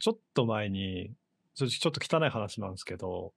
ちょっと前に、ちょっと汚い話なんですけど、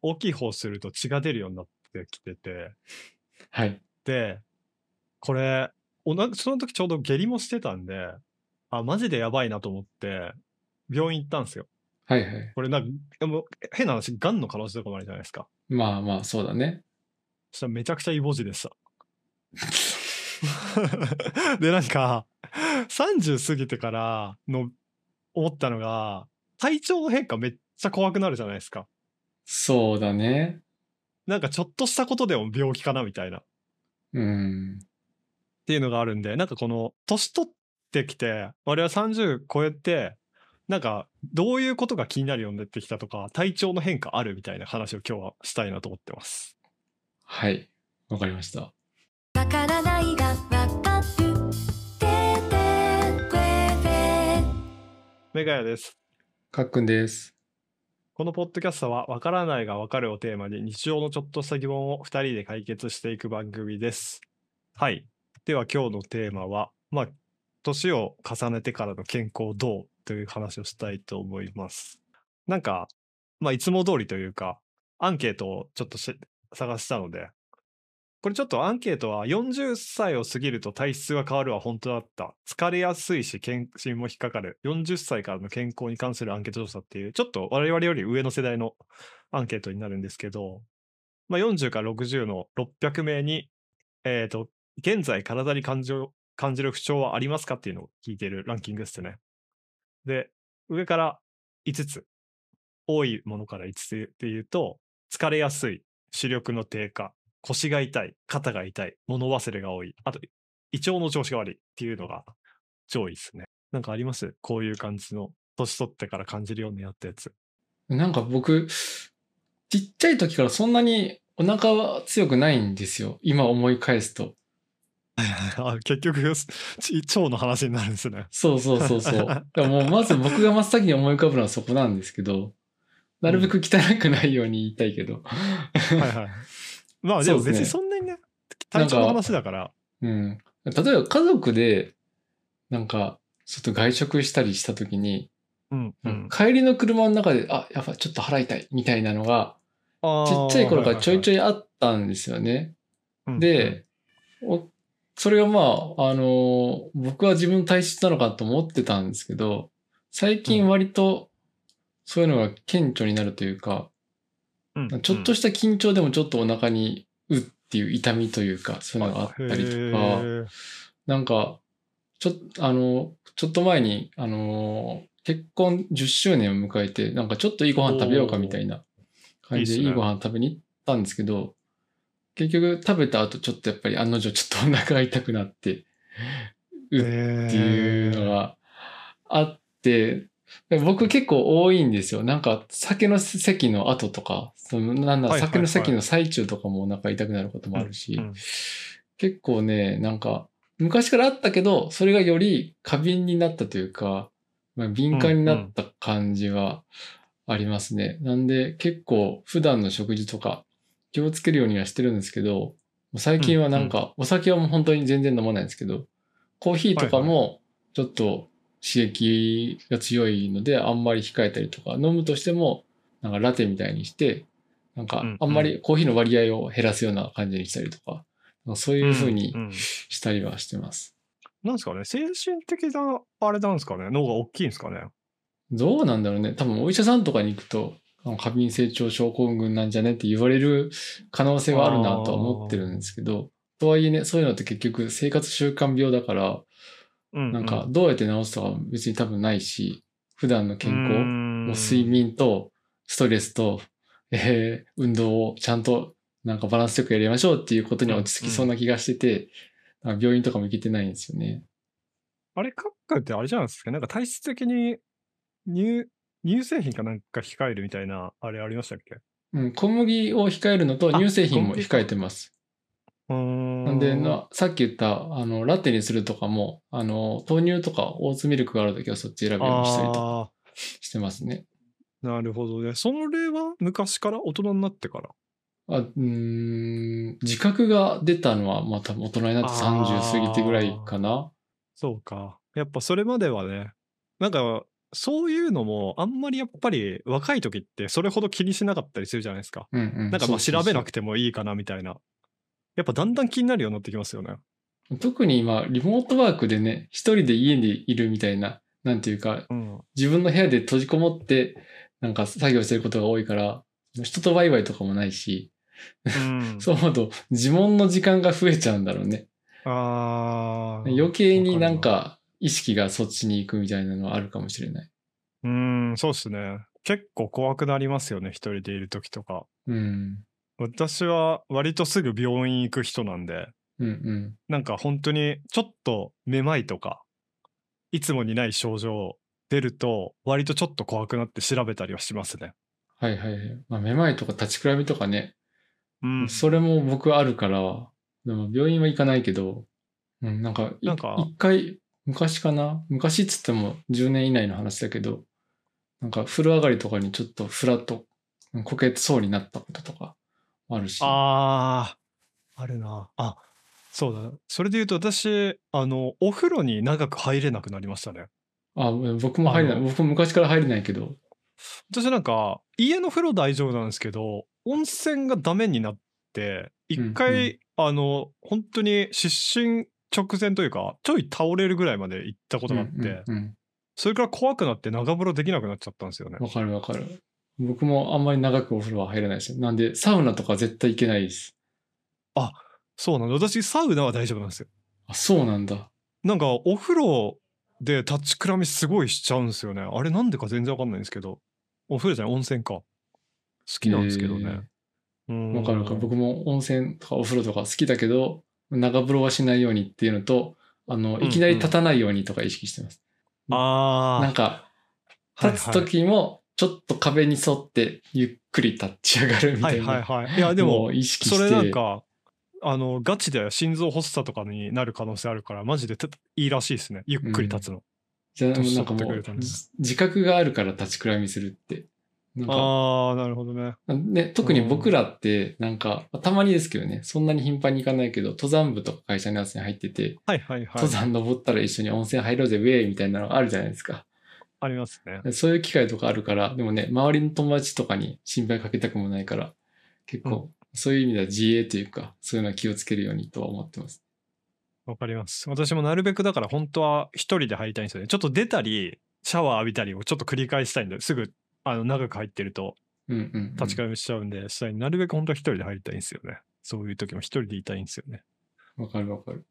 大きい方すると血が出るようになってきてて、はい。で、これ、その時ちょうど下痢もしてたんで、あ、マジでやばいなと思って、病院行ったんですよ。はいはい。これでも変な話、癌の可能性とかもあるじゃないですか。まあまあ、そうだね。そしたらめちゃくちゃイボ痔でした。で、なんか、30過ぎてから思ったのが、体調の変化めっちゃ怖くなるじゃないですか。そうだね。なんかちょっとしたことでも病気かなみたいな。うん。っていうのがあるんで、なんかこの、年取ってきて、我々30超えて、なんかどういうことが気になるようになってきたとか、体調の変化あるみたいな話を今日はしたいなと思ってます。はい、わかりました。わからないがわかる。メガヤです。かっくんです。このポッドキャストはわからないがわかるをテーマに日常のちょっとした疑問を2人で解決していく番組です。はい。では今日のテーマは、年を重ねてからの健康どうという話をしたいと思います。なんか、いつも通りというか、アンケートをちょっと探したので、これちょっとアンケートは40歳を過ぎると体質が変わるは本当だった。疲れやすいし検診も引っかかる。40歳からの健康に関するアンケート調査っていう、ちょっと我々より上の世代のアンケートになるんですけど、40から60の600名に、現在体に感じる不調はありますかっていうのを聞いているランキングですね。で、上から5つ、多いものから5つっていうと、疲れやすい、視力の低下、腰が痛い、肩が痛い、物忘れが多い、あと胃腸の調子が悪いっていうのが上位ですね。なんかあります？こういう感じの年取ってから感じるようになったやつ。なんか僕ちっちゃい時からそんなにお腹は強くないんですよ、今思い返すと。結局腸の話になるんですね。そうそうそうそう。だからもうまず僕が真っ先に思い浮かぶのはそこなんですけど、なるべく汚くないように言いたいけど。はいはい。でも別にそんなにね、体調の話だから。うん。例えば家族で、なんか、ちょっと外食したりしたときに、うんうん、帰りの車の中で、あ、やっぱちょっと腹痛いみたいなのが、ちっちゃい頃からちょいちょいあったんですよね。はいはいはい、で、それが僕は自分の体質なのかと思ってたんですけど、最近割とそういうのが顕著になるというか、うん、ちょっとした緊張でもちょっとお腹にうっていう痛みというか、そういうのがあったりとか、なんか、ちょっと前に、結婚10周年を迎えて、なんかちょっといいご飯食べようかみたいな感じでいいご飯食べに行ったんですけど、結局食べた後ちょっとやっぱり案の定ちょっとお腹が痛くなって、うっていうのがあって、僕結構多いんですよ。なんか酒の席の後とか、なんだ、酒の席の最中とかもお腹痛くなることもあるし、うんうん、結構ね、なんか昔からあったけど、それがより過敏になったというか、敏感になった感じはありますね。うんうん、なんで結構普段の食事とか気をつけるようにはしてるんですけど、最近はなんかお酒はもう本当に全然飲まないんですけど、コーヒーとかもちょっと刺激が強いのであんまり控えたりとか、飲むとしてもなんかラテみたいにして、なんかあんまりコーヒーの割合を減らすような感じにしたりとか、そういう風にしたりはしてます。なんですかね、精神的なあれなんですかね、脳が大きいんですかね。どうなんだろうね。多分お医者さんとかに行くと過敏性腸症候群なんじゃねって言われる可能性はあるなとは思ってるんですけど、とはいえね、そういうのって結局生活習慣病だから、なんかどうやって治すとか別に多分ないし、普段の健康、もう睡眠とストレスと、運動をちゃんとなんかバランスよくやりましょうっていうことに落ち着きそうな気がしてて、なんか病院とかも行けてないんですよね。あれ、カッカってあれじゃないですか、なんか体質的に乳製品かなんか控えるみたいなあれありましたっけ。うん、小麦を控えるのと乳製品も控えてます。なんでさっき言ったラテにするとかも豆乳とかオーツミルクがあるときはそっち選びをしたりとかしてますね。なるほどね。それは昔から、大人になってから自覚が出たのはまた大人になって30過ぎてぐらいかな。そうか。やっぱそれまではね、なんかそういうのもあんまりやっぱり若い時ってそれほど気にしなかったりするじゃないですか。うんうん、なんかまあ調べなくてもいいかなみたいな。やっぱだんだん気になるようになってきますよね。特に今リモートワークでね、一人で家にいるみたいな、なんていうか、うん、自分の部屋で閉じこもってなんか作業してることが多いから、人とワイワイとかもないし、うん、そう思うと自問の時間が増えちゃうんだろうね。あ、余計になんか意識がそっちに行くみたいなのはあるかもしれない。そうですね。結構怖くなりますよね、一人でいる時とか。うん、私は割とすぐ病院行く人なんで、うんうん、なんか本当にちょっとめまいとかいつもにない症状出ると割とちょっと怖くなって調べたりはしますね。はいはいはい。まあ、めまいとか立ちくらみとかね、うん、それも僕あるから、でも病院は行かないけど、うん、なんか一回昔かな、昔っつっても10年以内の話だけど、なんか風呂上がりとかにちょっとフラッとこけそうになったこととかあるし。ああ、あるなあ。そうだ、それで言うと私お風呂に長く入れなくなりましたね。あ、僕も入れない。僕昔から入れないけど、私なんか家の風呂大丈夫なんですけど、温泉がダメになって一回、うんうん、本当に失神直前というかちょい倒れるぐらいまで行ったことがあって、うんうんうん、それから怖くなって長風呂できなくなっちゃったんですよね。わかるわかる。僕もあんまり長くお風呂は入らないですよ。なんでサウナとか絶対行けないです。あ、そうなんだ。私サウナは大丈夫なんですよ。あ、そうなんだ。なんかお風呂で立ちくらみすごいしちゃうんですよね。あれなんでか全然わかんないんですけど。お風呂じゃない、温泉か。好きなんですけどね。わかるか。僕も温泉とかお風呂とか好きだけど、長風呂はしないようにっていうのと、いきなり立たないようにとか意識してます。うんうん、ああ。なんか立つ時もちょっと壁に沿ってゆっくり立ち上がるみたいな。はいはいはい。いやでも意識してそれなんかガチで心臓発作とかになる可能性あるからマジでいいらしいですね。ゆっくり立つの。うん、じゃあなんかもう自覚があるから立ちくらみするって。なんかああ、なるほどね。ね、特に僕らってなんか、うん、たまにですけどね、そんなに頻繁に行かないけど登山部とか会社のやつに入ってて、はいはいはい、登山登ったら一緒に温泉入ろうぜウェイみたいなのがあるじゃないですか。ありますね。そういう機会とかあるから。でもね、周りの友達とかに心配かけたくもないから結構、うん、そういう意味では自衛というかそういうのは気をつけるようにとは思ってます。わかります。私もなるべくだから本当は一人で入りたいんですよね。ちょっと出たりシャワー浴びたりをちょっと繰り返したいんですぐ長く入ってると立ちくらみしちゃうんで、下になるべく本当は一人で入りたいんですよね。そういう時も一人でいたいんですよね。わかるわかる。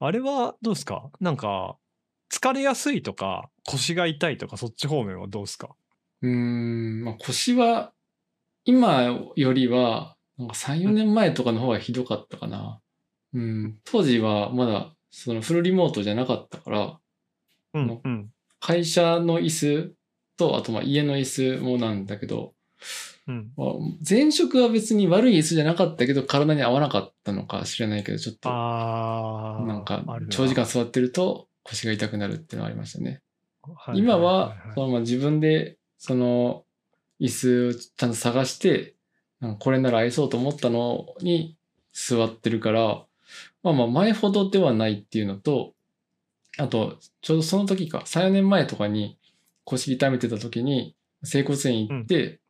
あれはどうですか？なんか疲れやすいとか腰が痛いとかそっち方面はどうですか？まあ、腰は今よりはなんか 3,4 年前とかの方がひどかったかな。うん、当時はまだそのフルリモートじゃなかったから、うんうん、会社の椅子とあとまあ家の椅子もなんだけど、うん、前職は別に悪い椅子じゃなかったけど体に合わなかったのか知らないけど、ちょっとなんか長時間座ってると腰が痛くなるっていうのがありましたね。はいはいはいはい。今はその自分でその椅子をちゃんと探してなんかこれなら合いそうと思ったのに座ってるから、まあまあ前ほどではないっていうのと、あとちょうどその時か 3,4 年前とかに腰痛めてた時に整骨院行って、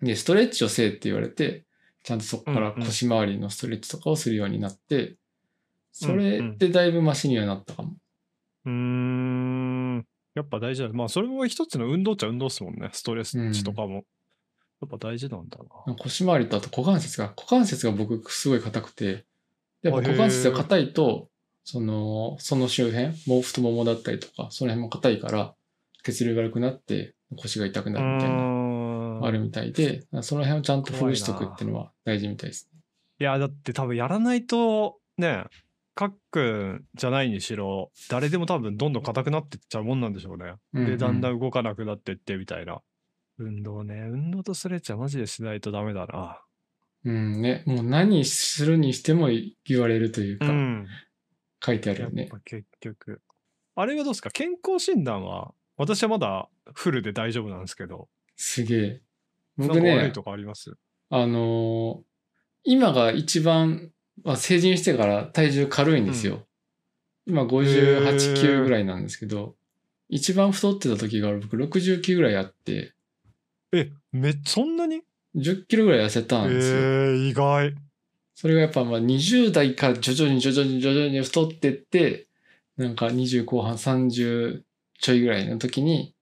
うん、でストレッチをせえって言われてちゃんとそこから腰回りのストレッチとかをするようになって、うんうん、それってだいぶマシにはなったかも。やっぱ大事だ。まあそれも一つの運動っちゃ運動ですもんね。ストレッチとかも、うん、やっぱ大事なんだな。腰回りとあと股関節が僕すごい硬くて、やっぱ股関節が硬いとその周辺も太ももだったりとかその辺も硬いから血流が悪くなって腰が痛くなるみたいなあるみたいで、その辺をちゃんとほぐしとくっていうのは大事みたいですね。いやだって多分やらないとね、かっくんじゃないにしろ誰でも多分どんどん硬くなってっちゃうもんなんでしょうね。うんうん、でだんだん動かなくなってってみたいな。運動とストレッチはマジでしないとダメだな。うんね、もう何するにしても言われるというか、うん、書いてあるよね。やっぱ結局あれはどうですか？健康診断は私はまだフルで大丈夫なんですけど。すげえ。僕ね、悪いとかあります？今が一番、まあ、成人してから体重軽いんですよ。うん、今58、9ぐらいなんですけど、一番太ってた時が僕60キロぐらいあって。そんなに ?10 キロぐらい痩せたんですよ。意外。それがやっぱまあ20代から徐々に太ってって、なんか20後半30ちょいぐらいの時に、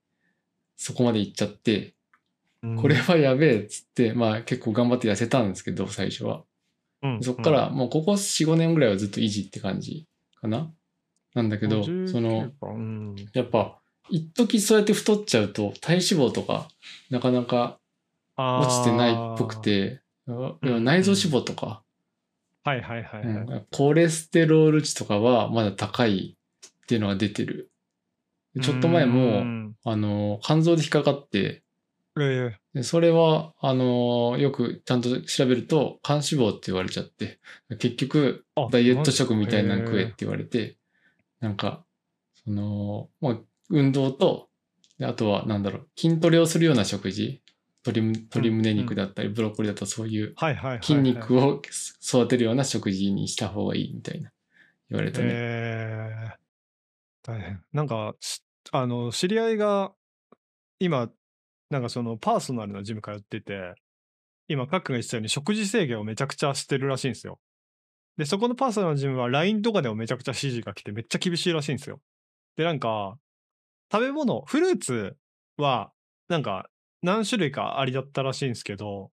そこまでいっちゃって、これはやべえっつって、まあ結構頑張って痩せたんですけど、最初は。そっからもうここ 4,5 年ぐらいはずっと維持って感じかな。なんだけど、その、やっぱ、一時そうやって太っちゃうと体脂肪とかなかなか落ちてないっぽくて、内臓脂肪とか、コレステロール値とかはまだ高いっていうのが出てる。ちょっと前も、肝臓で引っかかって、それは、よくちゃんと調べると、肝脂肪って言われちゃって、結局、ダイエット食みたいなの食えって言われて、なんか、その、まあ、運動と、あとは、なんだろう、筋トレをするような食事、鶏胸肉だったり、ブロッコリーだったり、そういう筋肉を育てるような食事にした方がいいみたいな、言われたね。大変。なんか、知り合いが、今、なんかそのパーソナルなジム通ってて、今、カックが言ってたように食事制限をめちゃくちゃしてるらしいんですよ。で、そこのパーソナルジムは LINE とかでもめちゃくちゃ指示が来てめっちゃ厳しいらしいんですよ。で、なんか、食べ物、フルーツは、なんか、何種類かありだったらしいんですけど、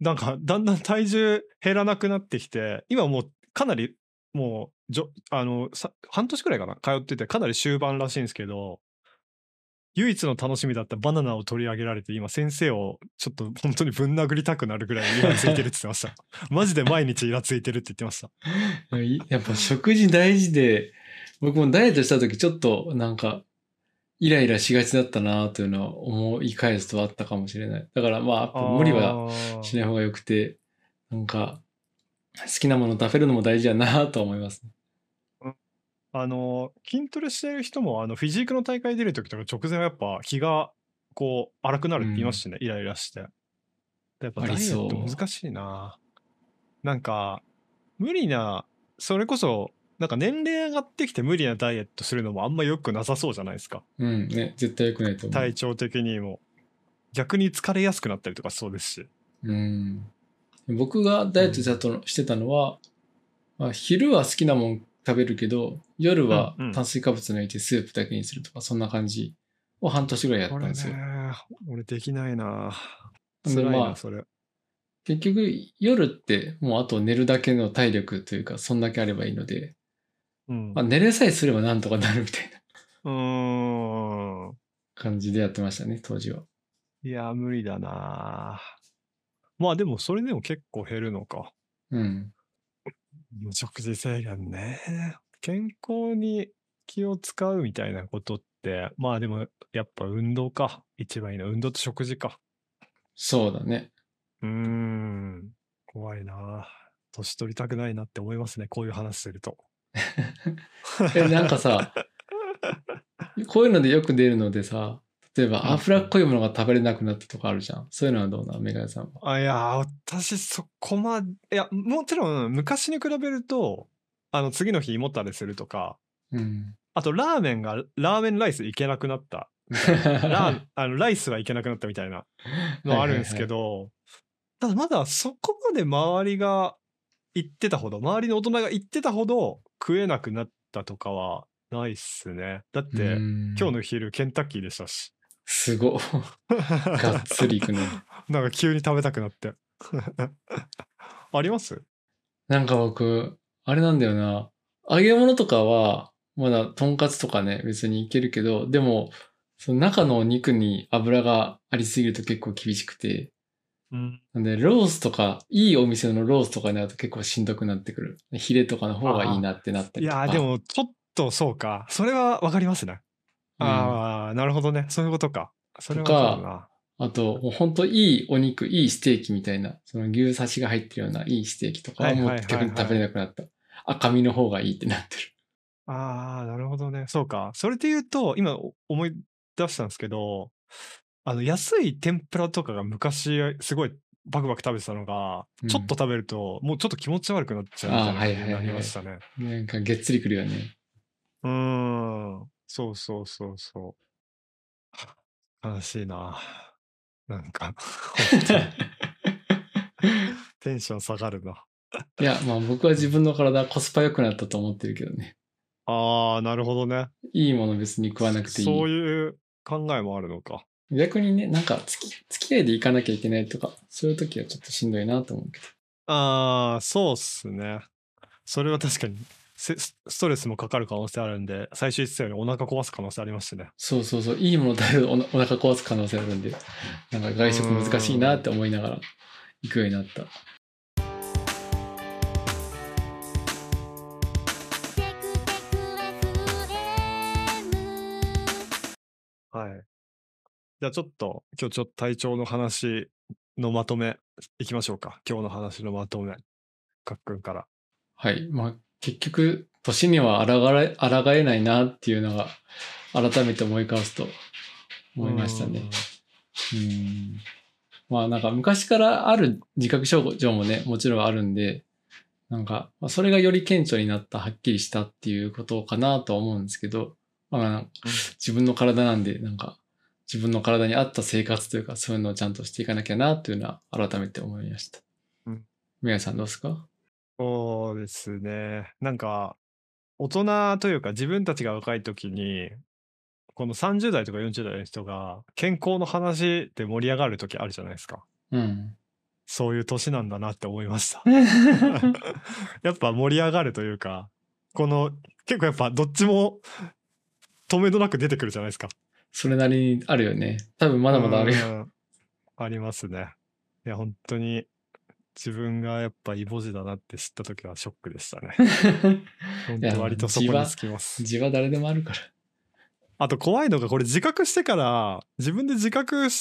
なんか、だんだん体重減らなくなってきて、今もう、かなり、もう半年くらいかな、通ってて、かなり終盤らしいんですけど、唯一の楽しみだったバナナを取り上げられて、今先生をちょっと本当にぶん殴りたくなるぐらいイラついてるって言ってました。マジで毎日イラついてるって言ってました。やっぱ食事大事で、僕もダイエットした時ちょっとなんかイライラしがちだったなというのは思い返すとあったかもしれない。だからまあ無理はしない方がよくて、なんか好きなもの食べるのも大事だなと思いますね。筋トレしてる人もフィジークの大会出るときとか直前はやっぱ気がこう荒くなるって言いますしね、イライラしてやっぱダイエット難しいな。なんか無理な、それこそなんか年齢上がってきて無理なダイエットするのもあんま良くなさそうじゃないですか。うんね、絶対良くないと思う。体調的にも逆に疲れやすくなったりとかそうですし、僕がダイエットしてたのは、まあ、昼は好きなもん食べるけど夜は炭水化物抜いてスープだけにするとか、そんな感じを半年ぐらいやったんですよ。俺できないな。辛いなそれ。結局夜ってもうあと寝るだけの体力というか、そんだけあればいいので、まあ、寝れさえすればなんとかなるみたいな感じでやってましたね当時は。いや無理だな。まあでもそれでも結構減るのか。食事制限ね、健康に気を使うみたいなことって、まあでもやっぱ運動か、一番いいの運動と食事か。そうだね。怖いな、年取りたくないなって思いますねこういう話すると。なんかさこういうのでよく出るのでさ、例えば脂っこいものが食べれなくなったとかあるじゃん。そういうのはどうなのメガネさんは。いや私そこまで、いやもちろん昔に比べると次の日胃もたれするとか、あとラーメンライスいけなくなったみたいなライスはいけなくなったみたいなのあるんですけど、ただまだそこまで周りの大人が言ってたほど食えなくなったとかはないっすね。だって今日の昼ケンタッキーでしたし。すごいがっつりいくね。なんか急に食べたくなってあります？なんか僕あれなんだよな、揚げ物とかはまだとんかつとかね別にいけるけど、でもその中のお肉に油がありすぎると結構厳しくて、なんでロースとかいいお店のロースとかになると結構しんどくなってくる。ヒレとかの方がいいなってなったりとか。いやでもちょっとそうか、それはわかりますね。ああなるほどね、そういうことか。それはそうだな。あともうほんといいお肉、いいステーキみたいな、その牛刺しが入ってるようないいステーキとかはもう逆に食べれなくなった、赤身の方がいいってなってる。ああなるほどね、そうか。それで言うと今思い出したんですけど、安い天ぷらとかが昔すごいバクバク食べてたのが、ちょっと食べるともうちょっと気持ち悪くなっちゃうみたいな感じになりましたね。なんかげっつりくるよね。そうそうそうそう。悲しいな。なんか、本当に。テンション下がるな。いや、まあ僕は自分の体コスパ良くなったと思ってるけどね。ああ、なるほどね。いいもの別に食わなくていい。そういう考えもあるのか。逆にね、なんか付き合いで行かなきゃいけないとか、そういう時はちょっとしんどいなと思うけど。ああ、そうっすね。それは確かに、ストレスもかかる可能性あるんで、最初言ってたようにお腹壊す可能性ありますしね。そうそうそう、いいもの食べるとお腹壊す可能性あるんで、なんか外食難しいなって思いながら行くようになった。はい。じゃあちょっと、今日ちょっと体調の話のまとめいきましょうか。今日の話のまとめ。かっくんから。はい。まあ結局、年には抗えないなっていうのが、改めて思い返すと思いましたね。まあなんか昔からある自覚症状もね、もちろんあるんで、なんか、まあそれがより顕著になった、はっきりしたっていうことかなとは思うんですけど、まあ、自分の体なんで、なんか、自分の体に合った生活というか、そういうのをちゃんとしていかなきゃな、というのは改めて思いました。メガさんどうですか？そうですね。なんか、大人というか、自分たちが若い時に、この30代とか40代の人が、健康の話で盛り上がる時あるじゃないですか。うん。そういう年なんだなって思いました。やっぱ盛り上がるというか、この、結構やっぱどっちも、止めどなく出てくるじゃないですか。それなりにあるよね。多分まだまだあるよ。ありますね。いや、本当に自分がやっぱイボ痔だなって知ったときはショックでしたね。本当割とそこにつきます。痔は誰でもあるから。あと怖いのが、これ自分で自覚し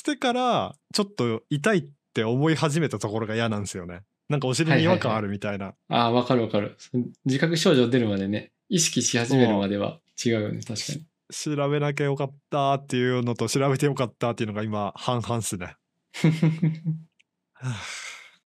てから、ちょっと痛いって思い始めたところが嫌なんですよね。なんかお尻に違和感あるみたいな。ああ、わかるわかる。自覚症状出るまでね、意識し始めるまでは違うよね、確かに。調べなきゃよかったっていうのと調べてよかったっていうのが今半々っすね。